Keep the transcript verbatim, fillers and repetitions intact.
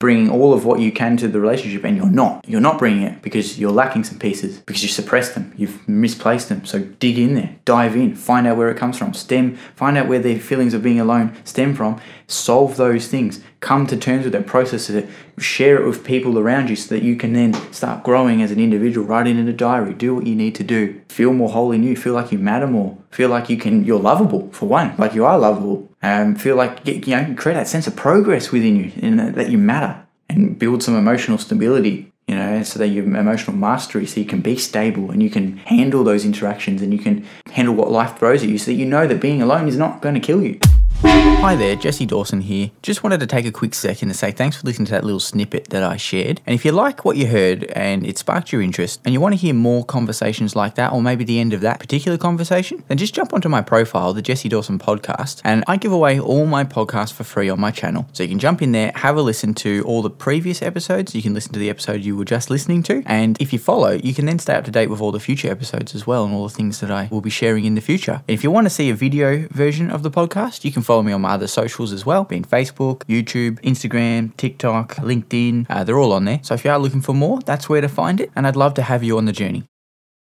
bringing all of what you can to the relationship, and you're not. You're not bringing it because you're lacking some pieces, because you suppressed them, you've misplaced them. So dig in there, dive in, find out where it comes from, stem, find out where their feelings of being alone stem from, solve those things, come to terms with it, process it, share it with people around you so that you can then start growing as an individual. Write it in a diary, do what you need to do, feel more whole in you, feel like you matter more, feel like you can, you're lovable for one, like you are lovable. Um, feel like, you know, create that sense of progress within you and that you matter, and build some emotional stability, you know, so that you have emotional mastery, so you can be stable and you can handle those interactions and you can handle what life throws at you, so that you know that being alone is not going to kill you. Hi there, Jesse Dawson here. Just wanted to take a quick second to say thanks for listening to that little snippet that I shared. And if you like what you heard and it sparked your interest and you want to hear more conversations like that, or maybe the end of that particular conversation, then just jump onto my profile, the Jesse Dawson Podcast, and I give away all my podcasts for free on my channel. So you can jump in there, have a listen to all the previous episodes. You can listen to the episode you were just listening to. And if you follow, you can then stay up to date with all the future episodes as well and all the things that I will be sharing in the future. And if you want to see a video version of the podcast, you can follow me on my other socials as well, being Facebook, YouTube, Instagram, TikTok, LinkedIn. Uh, they're all on there. So if you are looking for more, that's where to find it. And I'd love to have you on the journey.